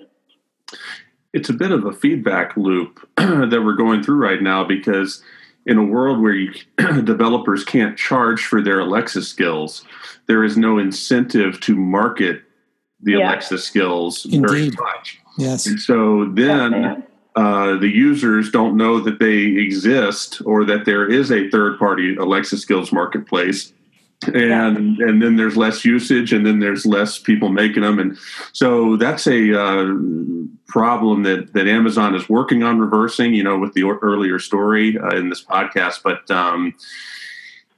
It's a bit of a feedback loop that we're going through right now, because in a world where you, developers can't charge for their Alexa skills, there is no incentive to market the yeah. Alexa skills Indeed. very much. Yes. And so then yeah, uh, the users don't know that they exist or that there is a third-party Alexa skills marketplace. And yeah. and then there's less usage, and then there's less people making them. And so that's a uh, problem that, that Amazon is working on reversing, you know, with the earlier story uh, in this podcast. But um,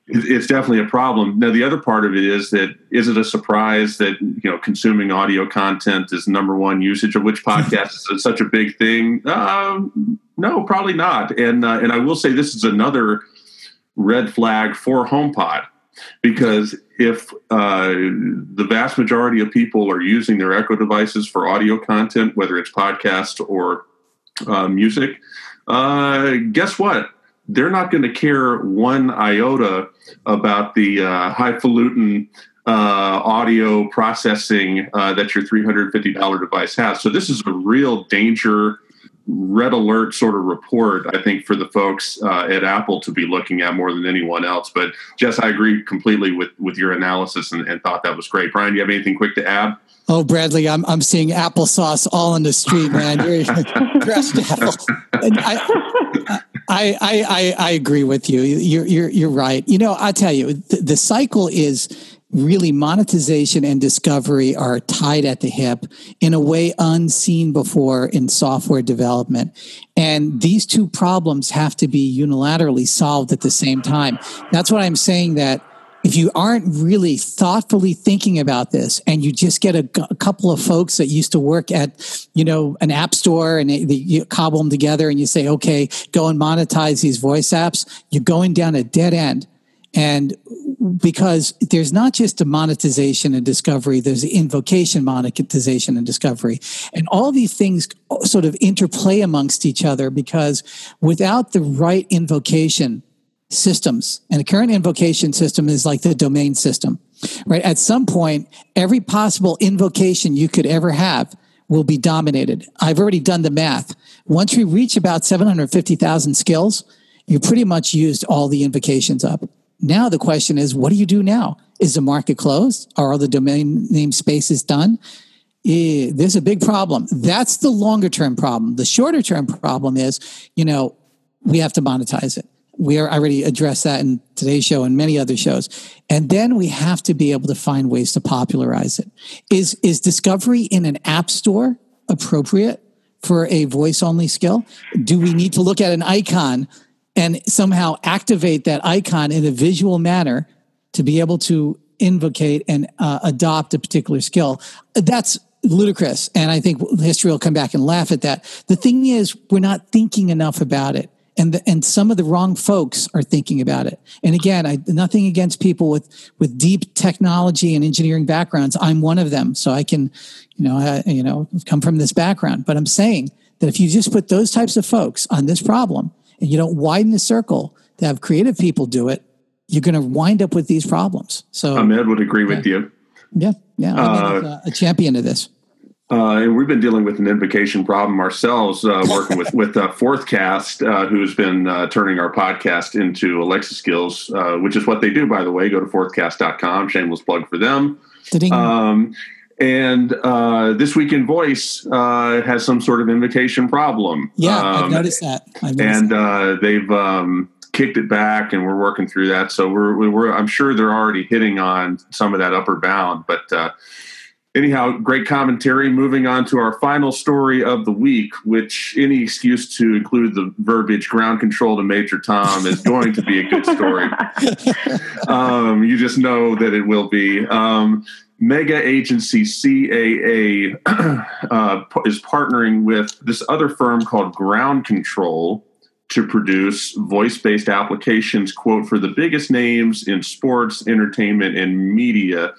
it, it's definitely a problem. Now, the other part of it is that, is it a surprise that, you know, consuming audio content is number one usage, of which podcasts is such a big thing? Um, no, probably not. And uh, and I will say this is another red flag for HomePod. Because if uh, the vast majority of people are using their Echo devices for audio content, whether it's podcasts or uh, music, uh, guess what? They're not going to care one iota about the uh, highfalutin uh, audio processing uh, that your three hundred fifty dollars device has. So this is a real danger, red alert sort of report, I think, for the folks uh, at Apple to be looking at more than anyone else. But Jess, I agree completely with, with your analysis and, and thought that was great. Brian, do you have anything quick to add? Oh, Bradley, I'm I'm seeing applesauce all in the street, man. You're dressed apple. And I, I I I agree with you. You're you're you're right. You know, I tell you, the, the cycle is really, monetization and discovery are tied at the hip in a way unseen before in software development. And these two problems have to be unilaterally solved at the same time. That's what I'm saying, that if you aren't really thoughtfully thinking about this and you just get a, a couple of folks that used to work at, you know, an app store, and they, they, you cobble them together and you say, okay, go and monetize these voice apps, you're going down a dead end. And because there's not just a monetization and discovery, there's invocation, monetization, and discovery. And all these things sort of interplay amongst each other, because without the right invocation systems, and the current invocation system is like the domain system, right? At some point, every possible invocation you could ever have will be dominated. I've already done the math. Once we reach about seven hundred fifty thousand skills, you pretty much used all the invocations up. Now the question is, what do you do now? Is the market closed? Are all the domain name spaces done? Eh, there's a big problem. That's the longer term problem. The shorter term problem is, you know, we have to monetize it. We are, I already addressed that in today's show and many other shows. And then we have to be able to find ways to popularize it. Is is discovery in an app store appropriate for a voice-only skill? Do we need to look at an icon and somehow activate that icon in a visual manner to be able to invocate and uh, adopt a particular skill? That's ludicrous. And I think history will come back and laugh at that. The thing is, we're not thinking enough about it. And the, and some of the wrong folks are thinking about it. And again, I, nothing against people with, with deep technology and engineering backgrounds. I'm one of them. So I can, you know, I, you know, come from this background. But I'm saying that if you just put those types of folks on this problem, and you don't widen the circle to have creative people do it, you're going to wind up with these problems. So Ahmed would agree yeah. with you. Yeah, yeah. I'm uh, a, a champion of this. Uh, and we've been dealing with an invocation problem ourselves, uh, working with with uh, Fourthcast, uh, who's been uh, turning our podcast into Alexa skills, uh, which is what they do, by the way. Go to fourthcast dot com. Shameless plug for them. Um, and uh, This Week In Voice uh, has some sort of invocation problem. Yeah, um, I've noticed that. I've noticed and that. Uh, they've um, kicked it back, and we're working through that. So we're, we're I'm sure they're already hitting on some of that upper bound, but. Uh, Anyhow, great commentary. Moving on to our final story of the week, which any excuse to include the verbiage ground control to Major Tom is going to be a good story. um, you just know that it will be. Um, mega agency C A A uh, is partnering with this other firm called Ground Control to produce voice-based applications, quote, for the biggest names in sports, entertainment, and media.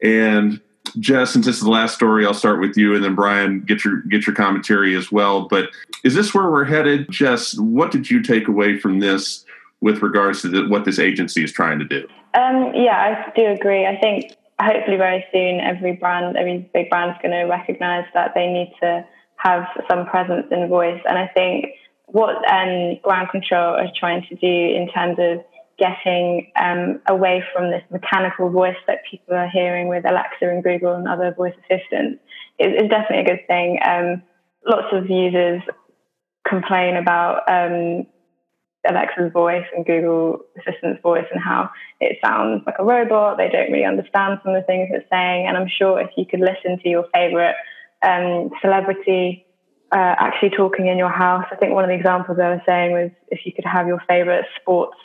And Jess, since this is the last story, I'll start with you, and then Brian, get your get your commentary as well. But is this where we're headed? Jess, what did you take away from this with regards to the, what this agency is trying to do? Um, yeah, I do agree. I think hopefully very soon every brand, every big brand is going to recognise that they need to have some presence in voice. And I think what um, Ground Control are trying to do in terms of getting um, away from this mechanical voice that people are hearing with Alexa and Google and other voice assistants is, is definitely a good thing. Um, lots of users complain about um, Alexa's voice and Google Assistant's voice and how it sounds like a robot. They don't really understand some of the things it's saying. And I'm sure if you could listen to your favourite um, celebrity uh, actually talking in your house, I think one of the examples I was saying was if you could have your favourite sports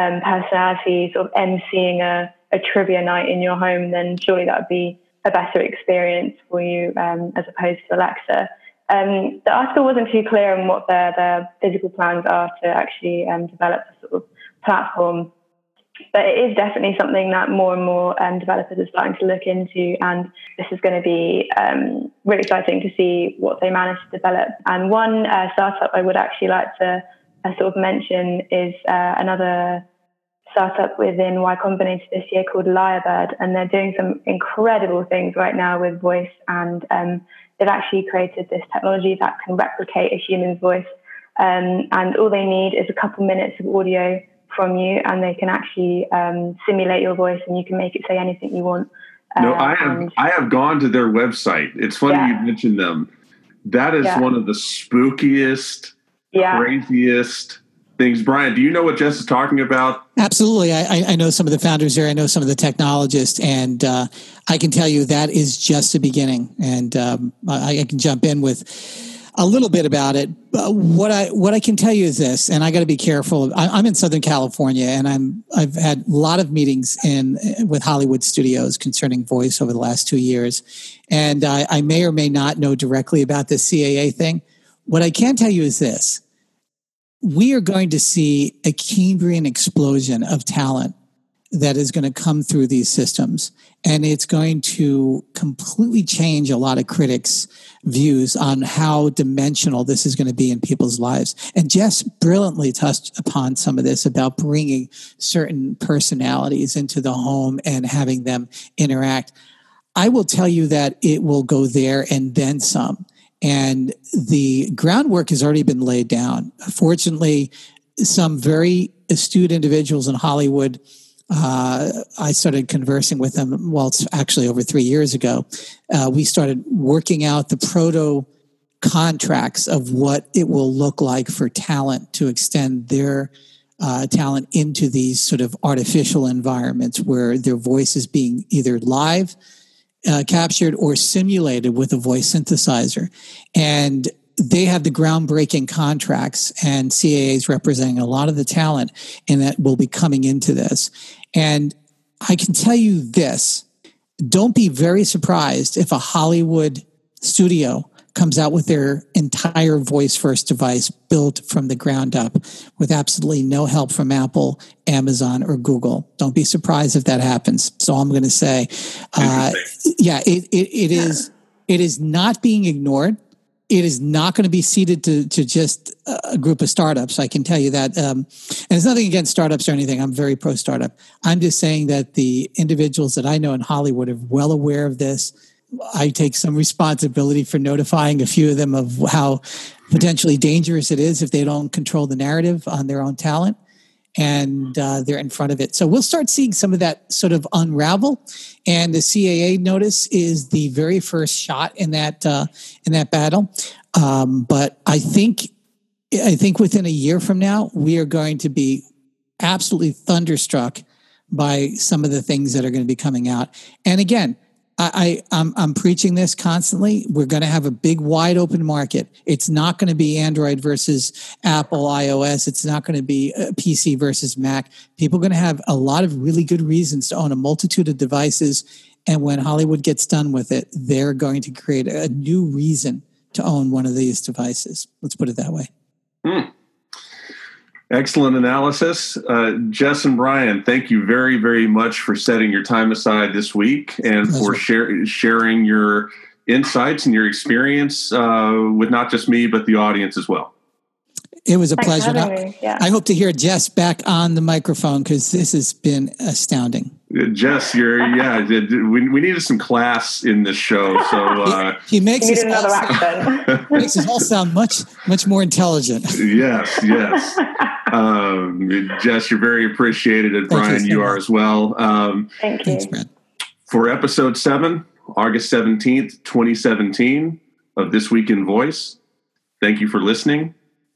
Um, personality sort of emceeing a, a trivia night in your home, then surely that would be a better experience for you um, as opposed to Alexa. Um, the article wasn't too clear on what their, their physical plans are to actually um, develop a sort of platform, but it is definitely something that more and more um, developers are starting to look into, and this is going to be um, really exciting to see what they manage to develop. And one uh, startup I would actually like to I sort of mention is uh, another startup within Y Combinator this year called Lifebot, and they're doing some incredible things right now with voice, and um, they've actually created this technology that can replicate a human's voice, um, and all they need is a couple minutes of audio from you, and they can actually um, simulate your voice, and you can make it say anything you want. Uh, no, I have, and, I have gone to their website. It's funny yeah. you mentioned them. That is yeah. one of the spookiest... Yeah. craziest things. Brian, do you know what Jess is talking about? Absolutely. I, I know some of the founders here. I know some of the technologists, and uh, I can tell you that is just the beginning. And um, I, I can jump in with a little bit about it. But what I what I can tell you is this, and I got to be careful. I, I'm in Southern California, and I'm I've had a lot of meetings in with Hollywood studios concerning voice over the last two years, and I, I may or may not know directly about this C A A thing. What I can tell you is this. We are going to see a Cambrian explosion of talent that is going to come through these systems. And it's going to completely change a lot of critics' views on how dimensional this is going to be in people's lives. And Jess brilliantly touched upon some of this about bringing certain personalities into the home and having them interact. I will tell you that it will go there and then some. And the groundwork has already been laid down. Fortunately, some very astute individuals in Hollywood, uh, I started conversing with them, well, it's actually over three years ago. Uh, we started working out the proto contracts of what it will look like for talent to extend their uh, talent into these sort of artificial environments where their voice is being either live Uh, captured or simulated with a voice synthesizer. And they have the groundbreaking contracts, and C A A is representing a lot of the talent and that will be coming into this. And I can tell you this, don't be very surprised if a Hollywood studio comes out with their entire voice-first device built from the ground up with absolutely no help from Apple, Amazon, or Google. Don't be surprised if that happens. That's all I'm going to say. Uh, yeah, it, it, it is it is not being ignored. It is not going to be ceded to, to just a group of startups. I can tell you that. Um, and it's nothing against startups or anything. I'm very pro-startup. I'm just saying that the individuals that I know in Hollywood are well aware of this. I take some responsibility for notifying a few of them of how potentially dangerous it is if they don't control the narrative on their own talent, and uh, they're in front of it. So we'll start seeing some of that sort of unravel. And the C A A notice is the very first shot in that uh, in that battle. Um, but I think I think within a year from now, we are going to be absolutely thunderstruck by some of the things that are going to be coming out. And again, I, I, I'm, I'm preaching this constantly. We're going to have a big, wide open market. It's not going to be Android versus Apple, iOS. It's not going to be P C versus Mac. People are going to have a lot of really good reasons to own a multitude of devices. And when Hollywood gets done with it, they're going to create a new reason to own one of these devices. Let's put it that way. Mm. Excellent analysis. Uh, Jess and Brian, thank you very, very much for setting your time aside this week and That's for right. share, sharing your insights and your experience uh, with not just me, but the audience as well. It was a Thanks pleasure. I, yeah. I hope to hear Jess back on the microphone because this has been astounding. Jess, you're, yeah, we, we needed some class in this show. So uh, he, he makes, us all sound, makes us all sound much, much more intelligent. Yes, yes. Um, Jess, you're very appreciated. And Thank Brian, you, you are as well. Um, Thank you. Thanks, Brad. For episode seven, August seventeenth, twenty seventeen of This Week in Voice, thank you for listening.